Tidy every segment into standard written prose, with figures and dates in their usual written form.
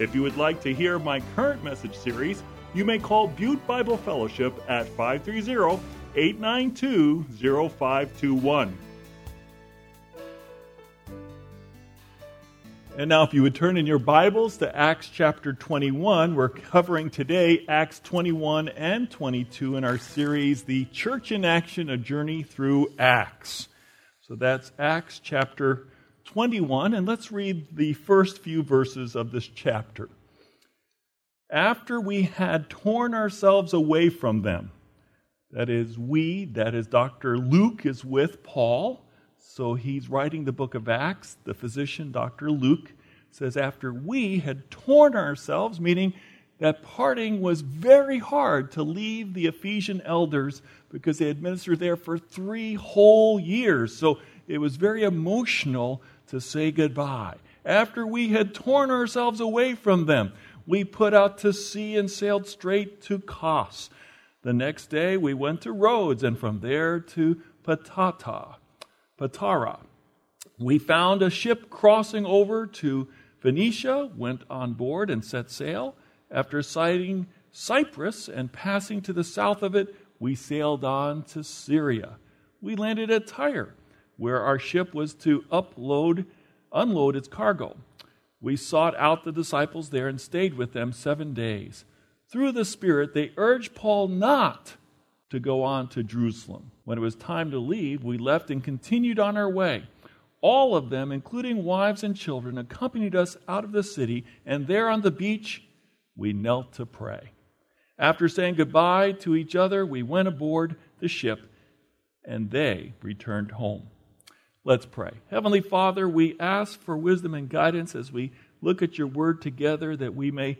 If you would like to hear my current message series, you may call Butte Bible Fellowship at 530 892-0521. And now if you would turn in your Bibles to Acts chapter 21, we're covering today Acts 21 and 22 in our series, The Church in Action, A Journey Through Acts. So that's Acts chapter 21, and let's read the first few verses of this chapter. After we had torn ourselves away from them, that is Dr. Luke is with Paul, so he's writing the book of Acts. The physician, Dr. Luke, says after we had torn ourselves, meaning that parting was very hard to leave the Ephesian elders because they had ministered there for 3 whole years. So it was very emotional to say goodbye. After we had torn ourselves away from them, we put out to sea and sailed straight to Kos. The next day we went to Rhodes, and from there to Patara. We found a ship crossing over to Phoenicia, went on board and set sail. After sighting Cyprus and passing to the south of it, we sailed on to Syria. We landed at Tyre, where our ship was to unload its cargo. We sought out the disciples there and stayed with them 7 days. Through the Spirit, they urged Paul not to go on to Jerusalem. When it was time to leave, we left and continued on our way. All of them, including wives and children, accompanied us out of the city, and there on the beach, we knelt to pray. After saying goodbye to each other, we went aboard the ship, and they returned home. Let's pray. Heavenly Father, we ask for wisdom and guidance as we look at your word together, that we may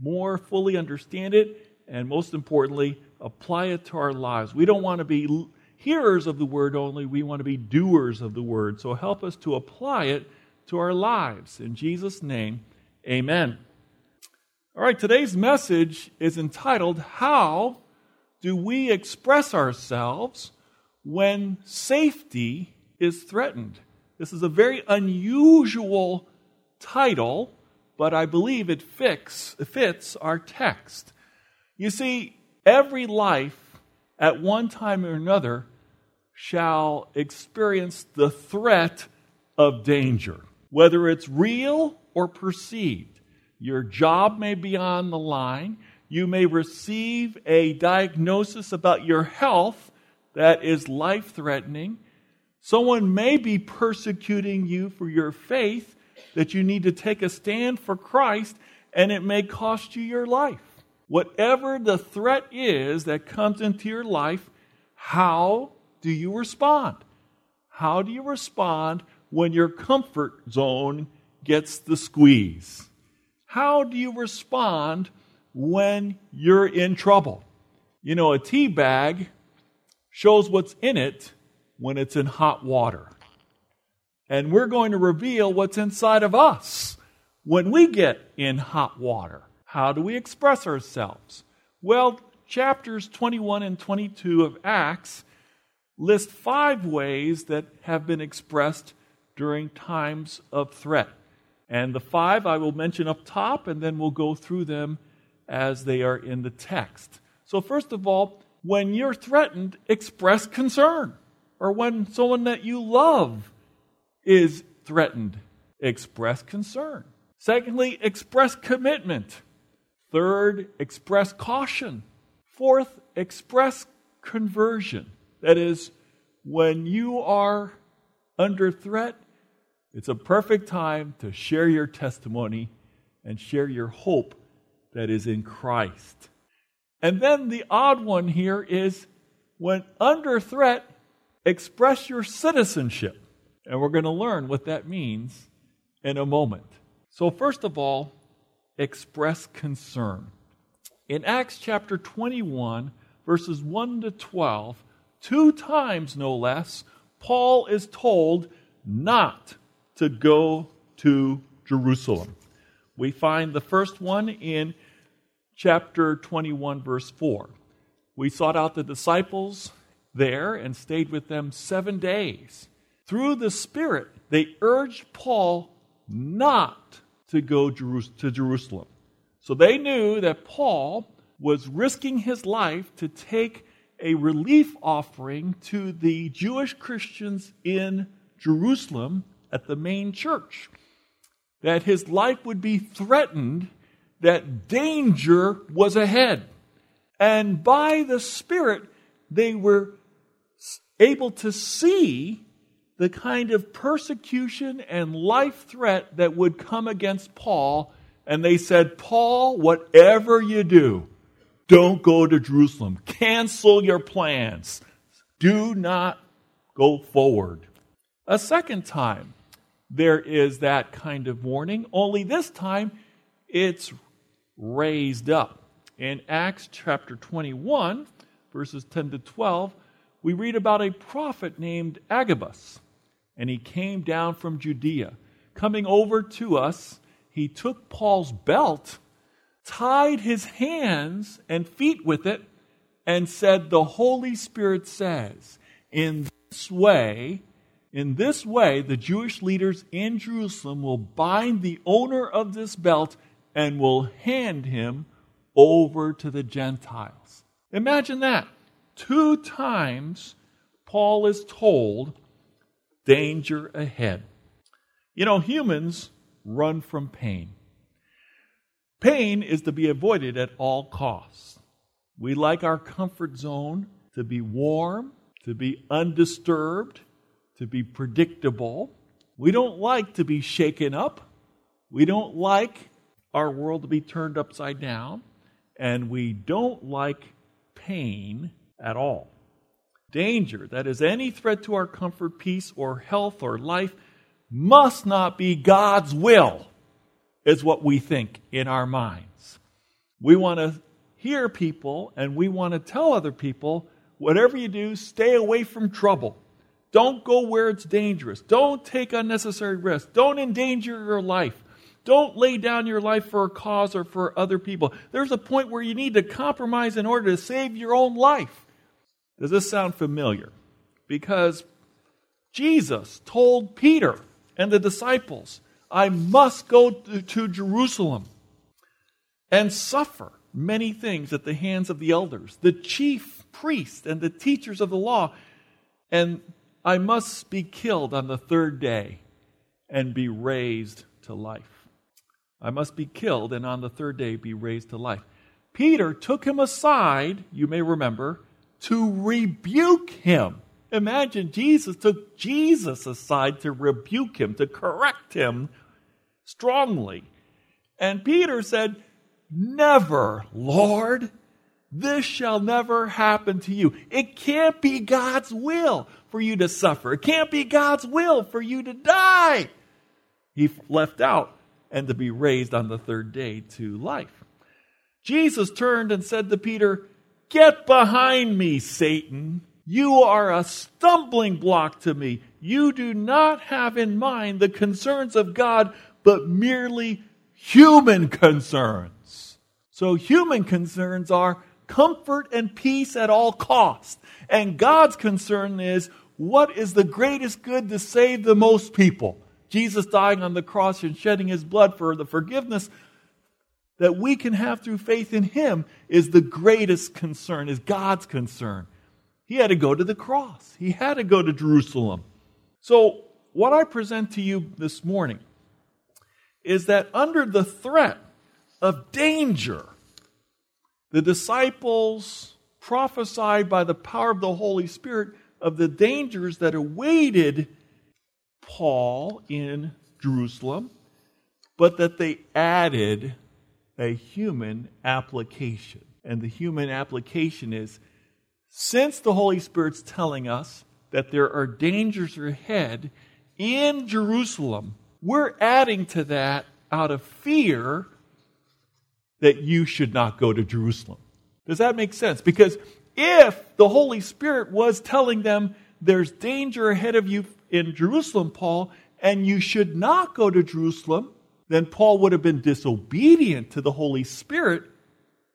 more fully understand it, and most importantly, apply it to our lives. We don't want to be hearers of the word only, we want to be doers of the word. So help us to apply it to our lives. In Jesus' name, amen. All right, today's message is entitled, How Do We Express Ourselves When Safety is Threatened? This is a very unusual title, but I believe it fits our text. You see, every life at one time or another shall experience the threat of danger, whether it's real or perceived. Your job may be on the line. You may receive a diagnosis about your health that is life-threatening. Someone may be persecuting you for your faith, that you need to take a stand for Christ, and it may cost you your life. Whatever the threat is that comes into your life, how do you respond? How do you respond when your comfort zone gets the squeeze? How do you respond when you're in trouble? You know, a tea bag shows what's in it when it's in hot water. And we're going to reveal what's inside of us when we get in hot water. How do we express ourselves? Well, chapters 21 and 22 of Acts list 5 ways that have been expressed during times of threat. And the 5 I will mention up top, and then we'll go through them as they are in the text. So first of all, when you're threatened, express concern. Or when someone that you love is threatened, express concern. Secondly, express commitment. Third, express caution. Fourth, express conversion. That is, when you are under threat, it's a perfect time to share your testimony and share your hope that is in Christ. And then the odd one here is, when under threat, express your citizenship. And we're going to learn what that means in a moment. So first of all, express concern. In Acts chapter 21, verses 1 to 12, 2 times no less, Paul is told not to go to Jerusalem. We find the first one in chapter 21, verse 4. We sought out the disciples there and stayed with them 7 days. Through the Spirit, they urged Paul not to go to Jerusalem. So they knew that Paul was risking his life to take a relief offering to the Jewish Christians in Jerusalem at the main church, that his life would be threatened, that danger was ahead. And by the Spirit, they were able to see the kind of persecution and life threat that would come against Paul. And they said, Paul, whatever you do, don't go to Jerusalem. Cancel your plans. Do not go forward. A second time, there is that kind of warning, only this time it's raised up. In Acts chapter 21, verses 10 to 12, we read about a prophet named Agabus, and he came down from Judea. Coming over to us, he took Paul's belt, tied his hands and feet with it, and said, the Holy Spirit says, in this way, the Jewish leaders in Jerusalem will bind the owner of this belt and will hand him over to the Gentiles. Imagine that. 2 times Paul is told, danger ahead. You know, humans run from pain. Pain is to be avoided at all costs. We like our comfort zone to be warm, to be undisturbed, to be predictable. We don't like to be shaken up. We don't like our world to be turned upside down. And we don't like pain at all. Danger, that is any threat to our comfort, peace, or health or life, must not be God's will, is what we think in our minds. We want to hear people and we want to tell other people, whatever you do, stay away from trouble. Don't go where it's dangerous. Don't take unnecessary risks. Don't endanger your life. Don't lay down your life for a cause or for other people. There's a point where you need to compromise in order to save your own life. Does this sound familiar? Because Jesus told Peter and the disciples, I must go to Jerusalem and suffer many things at the hands of the elders, the chief priests and the teachers of the law, and I must be killed on the 3rd day and be raised to life. I must be killed and on the 3rd day be raised to life. Peter took him aside, you may remember, to rebuke him. Imagine Jesus took Jesus aside to rebuke him, to correct him strongly. And Peter said, never, Lord. This shall never happen to you. It can't be God's will for you to suffer. It can't be God's will for you to die. He left out and to be raised on the 3rd day to life. Jesus turned and said to Peter, get behind me, Satan. You are a stumbling block to me. You do not have in mind the concerns of God, but merely human concerns. So human concerns are comfort and peace at all costs. And God's concern is, what is the greatest good to save the most people? Jesus dying on the cross and shedding his blood for the forgiveness that we can have through faith in him is the greatest concern, is God's concern. He had to go to the cross. He had to go to Jerusalem. So what I present to you this morning is that under the threat of danger, the disciples prophesied by the power of the Holy Spirit of the dangers that awaited Paul in Jerusalem, but that they added a human application. And the human application is, since the Holy Spirit's telling us that there are dangers ahead in Jerusalem, we're adding to that out of fear that you should not go to Jerusalem. Does that make sense? Because if the Holy Spirit was telling them there's danger ahead of you in Jerusalem, Paul, and you should not go to Jerusalem, then Paul would have been disobedient to the Holy Spirit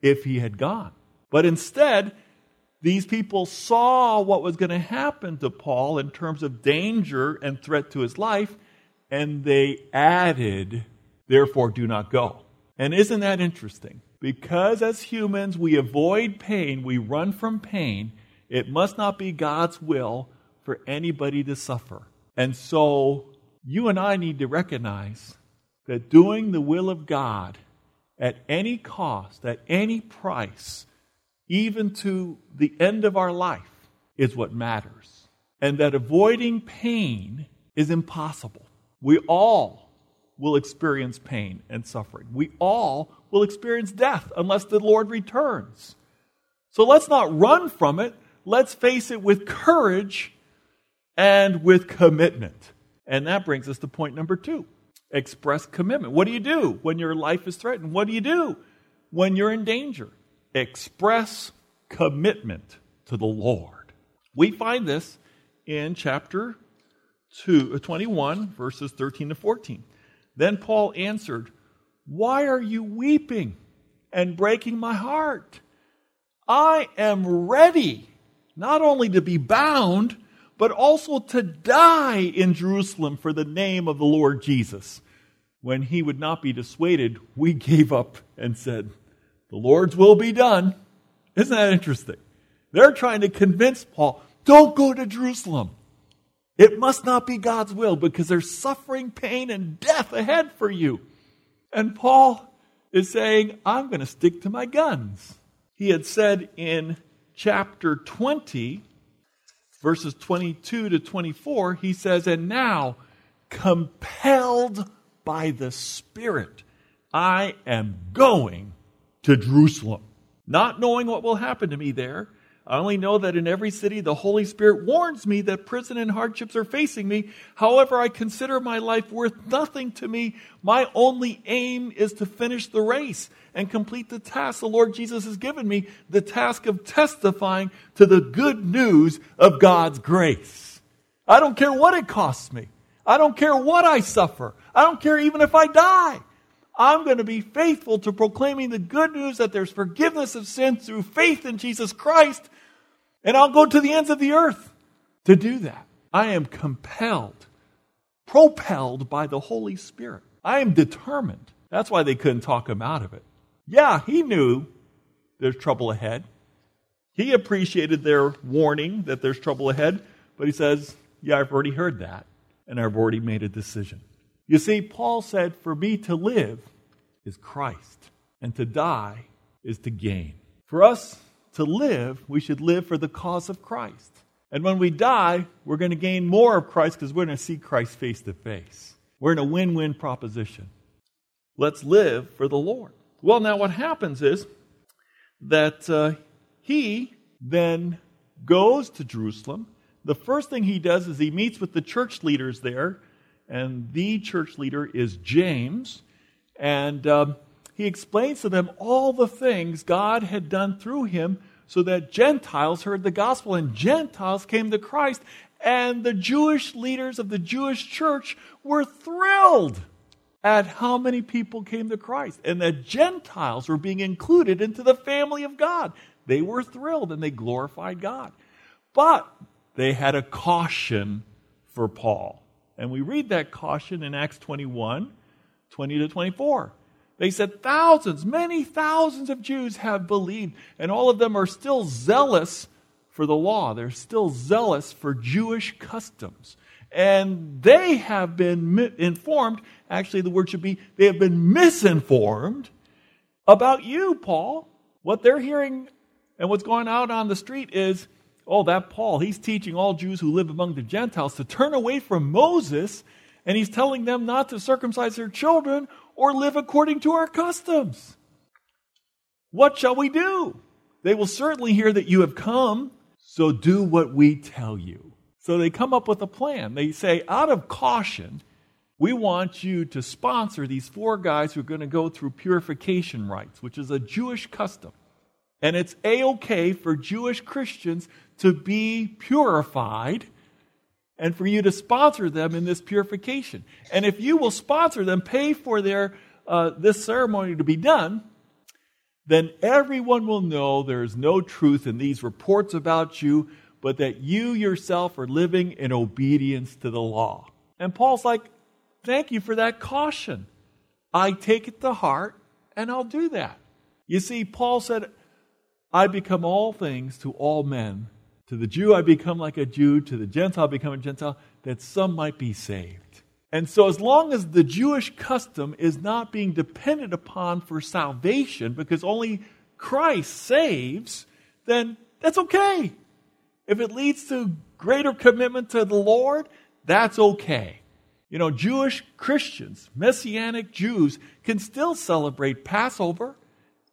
if he had gone. But instead, these people saw what was going to happen to Paul in terms of danger and threat to his life, and they added, therefore do not go. And isn't that interesting? Because as humans, we avoid pain, we run from pain. It must not be God's will for anybody to suffer. And so you and I need to recognize that doing the will of God at any cost, at any price, even to the end of our life, is what matters. And that avoiding pain is impossible. We all will experience pain and suffering. We all will experience death unless the Lord returns. So let's not run from it. Let's face it with courage and with commitment. And that brings us to point number 2, express commitment. What do you do when your life is threatened? What do you do when you're in danger? Express commitment to the Lord. We find this in chapter 21, verses 13 to 14. Then Paul answered, "Why are you weeping and breaking my heart? I am ready not only to be bound, but also to die in Jerusalem for the name of the Lord Jesus." When he would not be dissuaded, we gave up and said, "The Lord's will be done." Isn't that interesting? They're trying to convince Paul, don't go to Jerusalem. It must not be God's will because there's suffering, pain, and death ahead for you. And Paul is saying, I'm going to stick to my guns. He had said in chapter 20, verses 22 to 24, he says, "And now, compelled by the Spirit, I am going to Jerusalem, not knowing what will happen to me there. I only know that in every city the Holy Spirit warns me that prison and hardships are facing me. However, I consider my life worth nothing to me. My only aim is to finish the race and complete the task the Lord Jesus has given me, the task of testifying to the good news of God's grace. I don't care what it costs me. I don't care what I suffer. I don't care even if I die. I'm going to be faithful to proclaiming the good news that there's forgiveness of sins through faith in Jesus Christ. And I'll go to the ends of the earth to do that." I am propelled by the Holy Spirit. I am determined. That's why they couldn't talk him out of it. Yeah, he knew there's trouble ahead. He appreciated their warning that there's trouble ahead. But he says, yeah, I've already heard that. And I've already made a decision. You see, Paul said, for me to live is Christ. And to die is to gain. For us to live, we should live for the cause of Christ. And when we die, we're going to gain more of Christ because we're going to see Christ face to face. We're in a win-win proposition. Let's live for the Lord. Well, now what happens is that he then goes to Jerusalem. The first thing he does is he meets with the church leaders there. And the church leader is James. And he explains to them all the things God had done through him so that Gentiles heard the gospel and Gentiles came to Christ. And the Jewish leaders of the Jewish church were thrilled at how many people came to Christ and that Gentiles were being included into the family of God. They were thrilled and they glorified God. But they had a caution for Paul. And we read that caution in Acts 21, 20 to 24. They said, "Thousands, many thousands of Jews have believed, and all of them are still zealous for the law." They're still zealous for Jewish customs. And they have been informed, actually the word should be, they have been misinformed about you, Paul. What they're hearing and what's going out on the street is, oh, that Paul, he's teaching all Jews who live among the Gentiles to turn away from Moses, and he's telling them not to circumcise their children or live according to our customs. What shall we do? They will certainly hear that you have come, so do what we tell you. So they come up with a plan. They say, out of caution, we want you to sponsor these four guys who are going to go through purification rites, which is a Jewish custom. And it's A-okay for Jewish Christians to be purified and for you to sponsor them in this purification. And if you will sponsor them, pay for their this ceremony to be done, then everyone will know there is no truth in these reports about you, but that you yourself are living in obedience to the law. And Paul's like, thank you for that caution. I take it to heart, and I'll do that. You see, Paul said, I become all things to all men. To the Jew, I become like a Jew. To the Gentile, I become a Gentile, that some might be saved. And so as long as the Jewish custom is not being depended upon for salvation, because only Christ saves, then that's okay. If it leads to greater commitment to the Lord, that's okay. You know, Jewish Christians, Messianic Jews, can still celebrate Passover.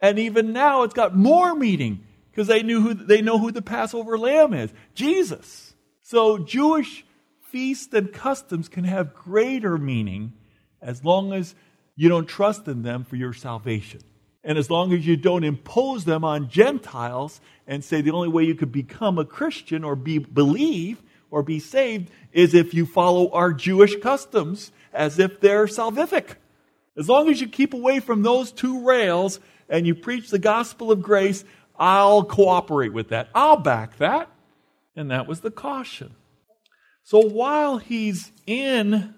And even now, it's got more meaning because they know who the Passover lamb is, Jesus. So Jewish feasts and customs can have greater meaning as long as you don't trust in them for your salvation. And as long as you don't impose them on Gentiles and say the only way you could become a Christian or believe or be saved is if you follow our Jewish customs as if they're salvific. As long as you keep away from those two rails and you preach the gospel of grace, I'll cooperate with that. I'll back that. And that was the caution. So while he's in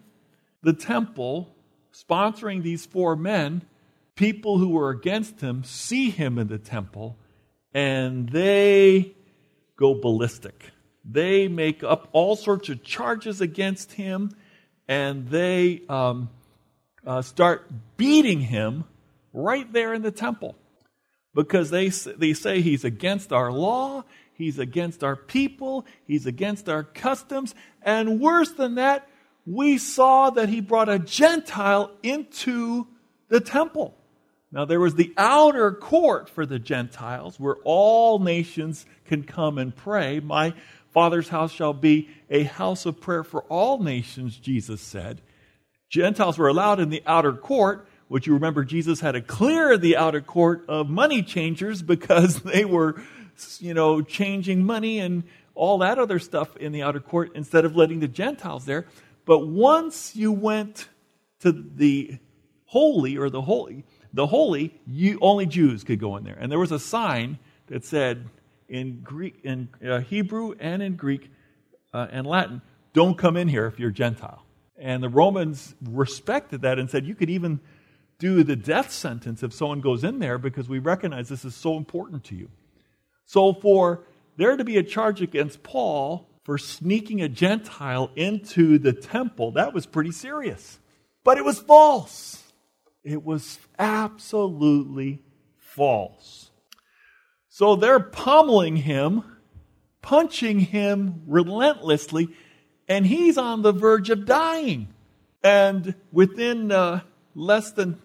the temple sponsoring these four men, people who were against him see him in the temple and they go ballistic. They make up all sorts of charges against him and they start beating him right there in the temple. Because they say he's against our law, he's against our people, he's against our customs, and worse than that, we saw that he brought a Gentile into the temple. Now there was the outer court for the Gentiles where all nations can come and pray. My Father's house shall be a house of prayer for all nations, Jesus said. Gentiles were allowed in the outer court, which you remember Jesus had to clear the outer court of money changers because they were, changing money and all that other stuff in the outer court instead of letting the Gentiles there. But once you went to the holy, you only Jews could go in there. And there was a sign that said in Greek, in Hebrew and in Greek and Latin, don't come in here if you're Gentile. And the Romans respected that and said you could even do the death sentence if someone goes in there because we recognize this is so important to you. So for there to be a charge against Paul for sneaking a Gentile into the temple, that was pretty serious. But it was false. It was absolutely false. So they're pummeling him, punching him relentlessly, and he's on the verge of dying. And within less than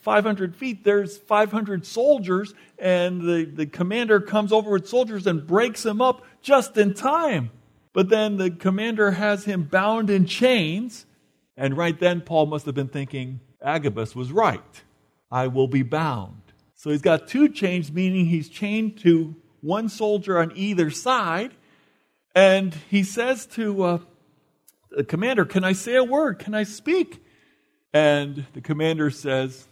500 feet, there's 500 soldiers, and the commander comes over with soldiers and breaks him up just in time. But then the commander has him bound in chains, and right then Paul must have been thinking, Agabus was right. I will be bound. So he's got two chains, meaning he's chained to one soldier on either side, and he says to the commander, can I say a word? Can I speak? And the commander says,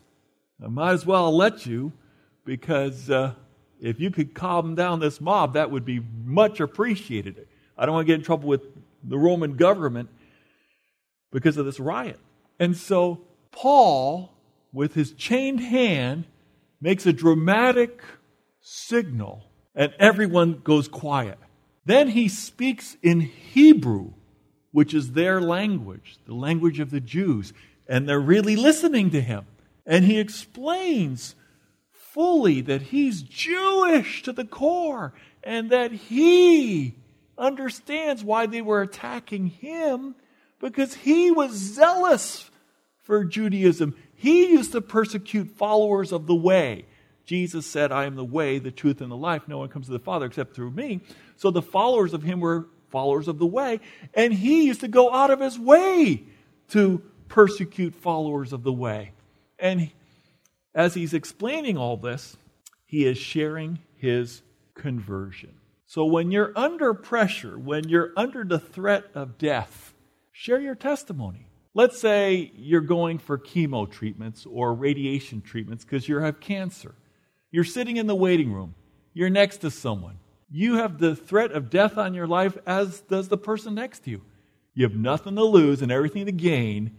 I might as well let you, because if you could calm down this mob, that would be much appreciated. I don't want to get in trouble with the Roman government because of this riot. And so Paul, with his chained hand, makes a dramatic signal, and everyone goes quiet. Then he speaks in Hebrew, which is their language, the language of the Jews. And they're really listening to him. And he explains fully that he's Jewish to the core and that he understands why they were attacking him because he was zealous for Judaism. He used to persecute followers of the way. Jesus said, I am the way, the truth, and the life. No one comes to the Father except through me. So the followers of him were followers of the way. And he used to go out of his way to persecute followers of the way. And as he's explaining all this, he is sharing his conversion. So when you're under pressure, when you're under the threat of death, share your testimony. Let's say you're going for chemo treatments or radiation treatments because you have cancer. You're sitting in the waiting room. You're next to someone. You have the threat of death on your life, as does the person next to you. You have nothing to lose and everything to gain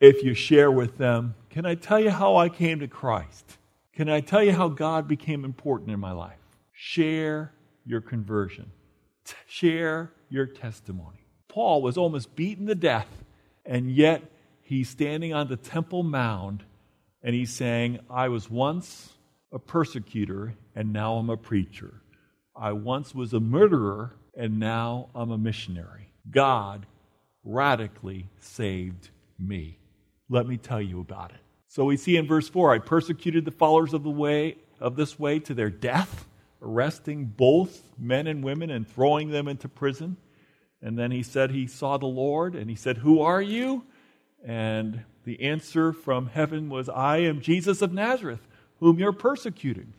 if you share with them, can I tell you how I came to Christ? Can I tell you how God became important in my life? Share your conversion. Share your testimony. Paul was almost beaten to death, and yet he's standing on the Temple Mount, and he's saying, I was once a persecutor, and now I'm a preacher. I once was a murderer, and now I'm a missionary. God radically saved me. Let me tell you about it. So we see in verse 4, I persecuted the followers of the way of this way to their death, arresting both men and women and throwing them into prison. And then he said he saw the Lord, and he said, who are you? And the answer from heaven was, I am Jesus of Nazareth, whom you're persecuting.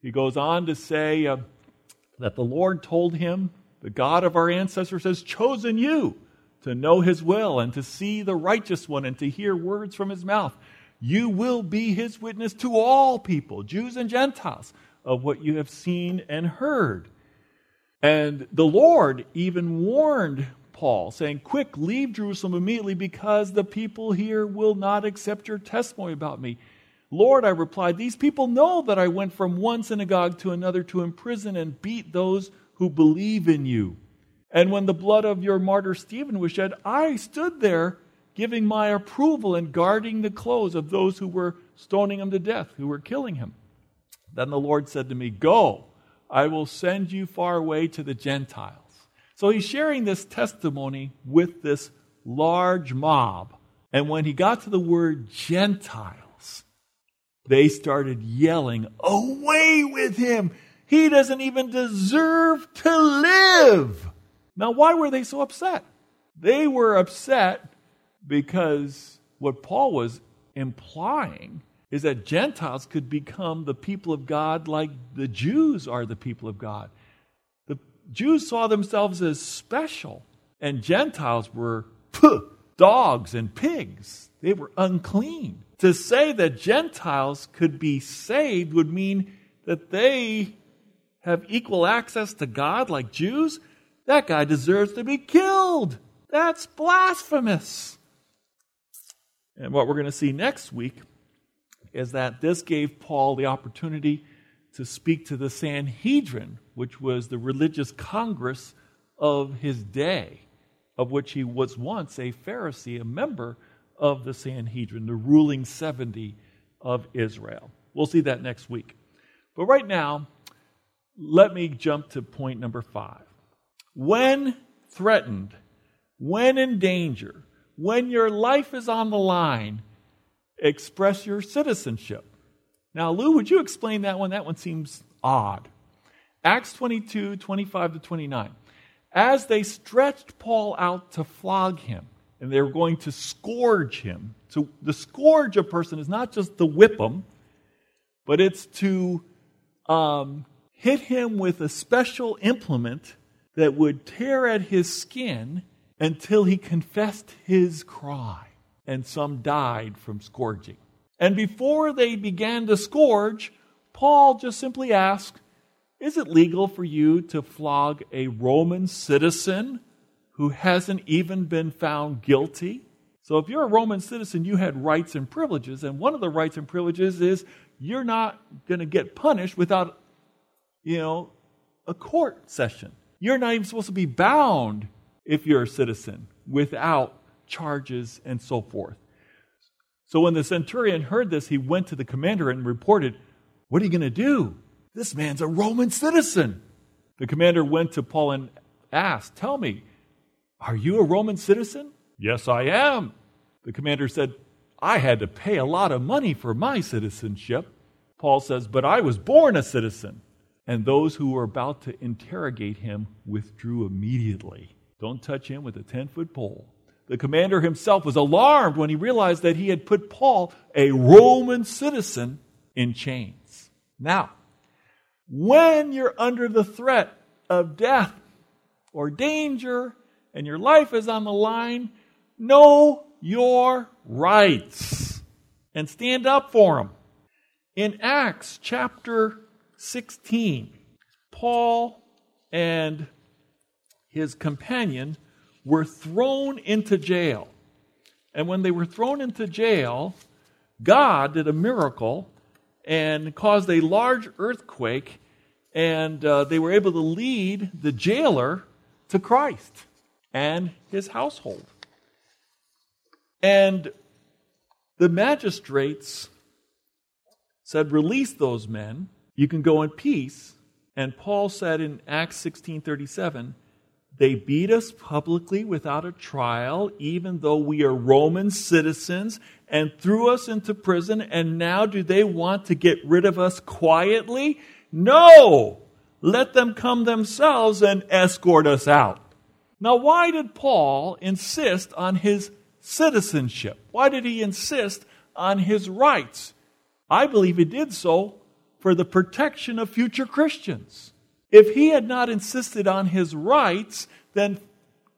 He goes on to say that the Lord told him, the God of our ancestors has chosen you to know his will and to see the righteous one and to hear words from his mouth. You will be his witness to all people, Jews and Gentiles, of what you have seen and heard. And the Lord even warned Paul, saying, quick, leave Jerusalem immediately, because the people here will not accept your testimony about me. Lord, I replied, these people know that I went from one synagogue to another to imprison and beat those who believe in you. And when the blood of your martyr Stephen was shed, I stood there giving my approval and guarding the clothes of those who were stoning him to death, who were killing him. Then the Lord said to me, go, I will send you far away to the Gentiles. So he's sharing this testimony with this large mob. And when he got to the word Gentiles, they started yelling, away with him! He doesn't even deserve to live! Now, why were they so upset? They were upset because what Paul was implying is that Gentiles could become the people of God like the Jews are the people of God. The Jews saw themselves as special, and Gentiles were dogs and pigs. They were unclean. To say that Gentiles could be saved would mean that they have equal access to God like Jews. That guy deserves to be killed. That's blasphemous. And what we're going to see next week is that this gave Paul the opportunity to speak to the Sanhedrin, which was the religious congress of his day, of which he was once a Pharisee, a member of the Sanhedrin, the ruling 70 of Israel. We'll see that next week. But right now, let me jump to point number 5. When threatened, when in danger, when your life is on the line, express your citizenship. Now, Lou, would you explain that one? That one seems odd. Acts 22, 25 to 29. As they stretched Paul out to flog him, and they were going to scourge him. So the scourge of a person is not just to whip him, but it's to hit him with a special implement that would tear at his skin until he confessed his crime. And some died from scourging. And before they began to scourge, Paul just simply asked, is it legal for you to flog a Roman citizen who hasn't even been found guilty? So if you're a Roman citizen, you had rights and privileges. And one of the rights and privileges is you're not going to get punished without, a court session. You're not even supposed to be bound, if you're a citizen, without charges and so forth. So when the centurion heard this, he went to the commander and reported, what are you going to do? This man's a Roman citizen. The commander went to Paul and asked, tell me, are you a Roman citizen? Yes, I am. The commander said, I had to pay a lot of money for my citizenship. Paul says, but I was born a citizen. And those who were about to interrogate him withdrew immediately. Don't touch him with a 10-foot pole. The commander himself was alarmed when he realized that he had put Paul, a Roman citizen, in chains. Now, when you're under the threat of death or danger and your life is on the line, know your rights and stand up for them. In Acts chapter 16, Paul and his companion were thrown into jail. And when they were thrown into jail, God did a miracle and caused a large earthquake, and they were able to lead the jailer to Christ and his household. And the magistrates said, "Release those men. You can go in peace." And Paul said in Acts 16:37, "They beat us publicly without a trial, even though we are Roman citizens, and threw us into prison, and now do they want to get rid of us quietly? No! Let them come themselves and escort us out." Now, why did Paul insist on his citizenship? Why did he insist on his rights? I believe he did so for the protection of future Christians. If he had not insisted on his rights, then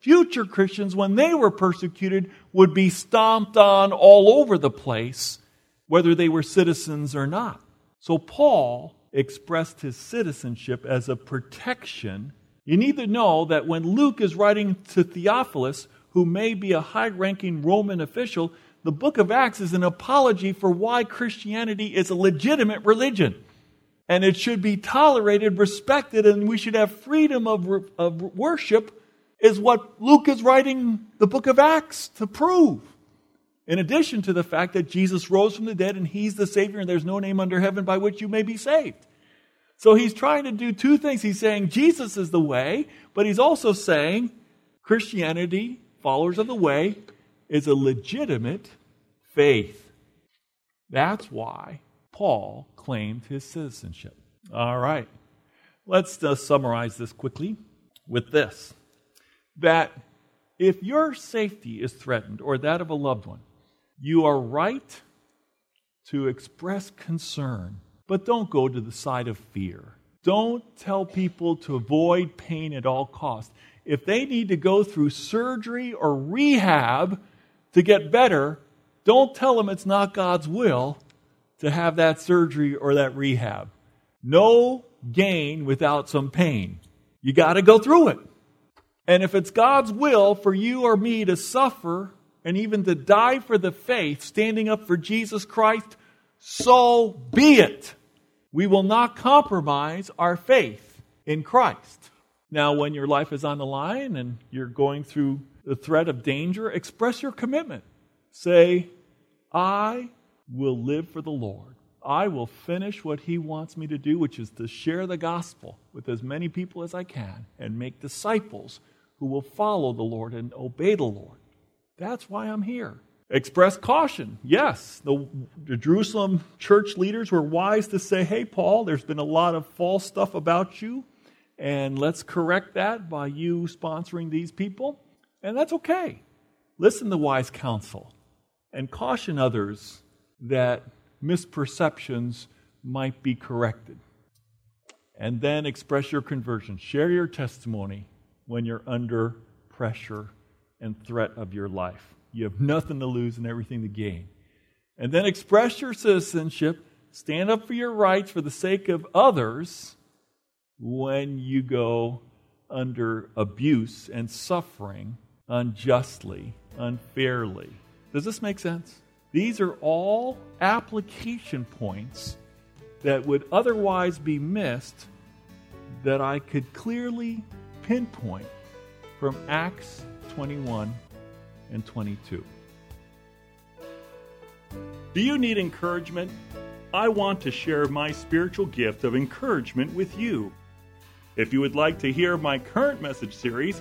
future Christians, when they were persecuted, would be stomped on all over the place, whether they were citizens or not. So Paul expressed his citizenship as a protection. You need to know that when Luke is writing to Theophilus, who may be a high-ranking Roman official, the book of Acts is an apology for why Christianity is a legitimate religion. And it should be tolerated, respected, and we should have freedom of worship, is what Luke is writing the book of Acts to prove. In addition to the fact that Jesus rose from the dead and he's the Savior and there's no name under heaven by which you may be saved. So he's trying to do two things. He's saying Jesus is the way, but he's also saying Christianity, followers of the way, is a legitimate faith. That's why Paul claimed his citizenship. All right. Let's just summarize this quickly with this. That if your safety is threatened or that of a loved one, you are right to express concern, but don't go to the side of fear. Don't tell people to avoid pain at all costs. If they need to go through surgery or rehab to get better, don't tell them it's not God's will to have that surgery or that rehab. No gain without some pain. You got to go through it. And if it's God's will for you or me to suffer and even to die for the faith, standing up for Jesus Christ, so be it. We will not compromise our faith in Christ. Now, when your life is on the line and you're going through the threat of danger, express your commitment. Say, "I will live for the Lord. I will finish what He wants me to do, which is to share the gospel with as many people as I can and make disciples who will follow the Lord and obey the Lord. That's why I'm here." Express caution. Yes, the Jerusalem church leaders were wise to say, "Hey, Paul, there's been a lot of false stuff about you, and let's correct that by you sponsoring these people." And that's okay. Listen to wise counsel and caution others that misperceptions might be corrected. And then express your conversion. Share your testimony when you're under pressure and threat of your life. You have nothing to lose and everything to gain. And then express your citizenship. Stand up for your rights for the sake of others when you go under abuse and suffering unjustly, unfairly. Does this make sense? These are all application points that would otherwise be missed that I could clearly pinpoint from Acts 21 and 22. Do you need encouragement? I want to share my spiritual gift of encouragement with you. If you would like to hear my current message series,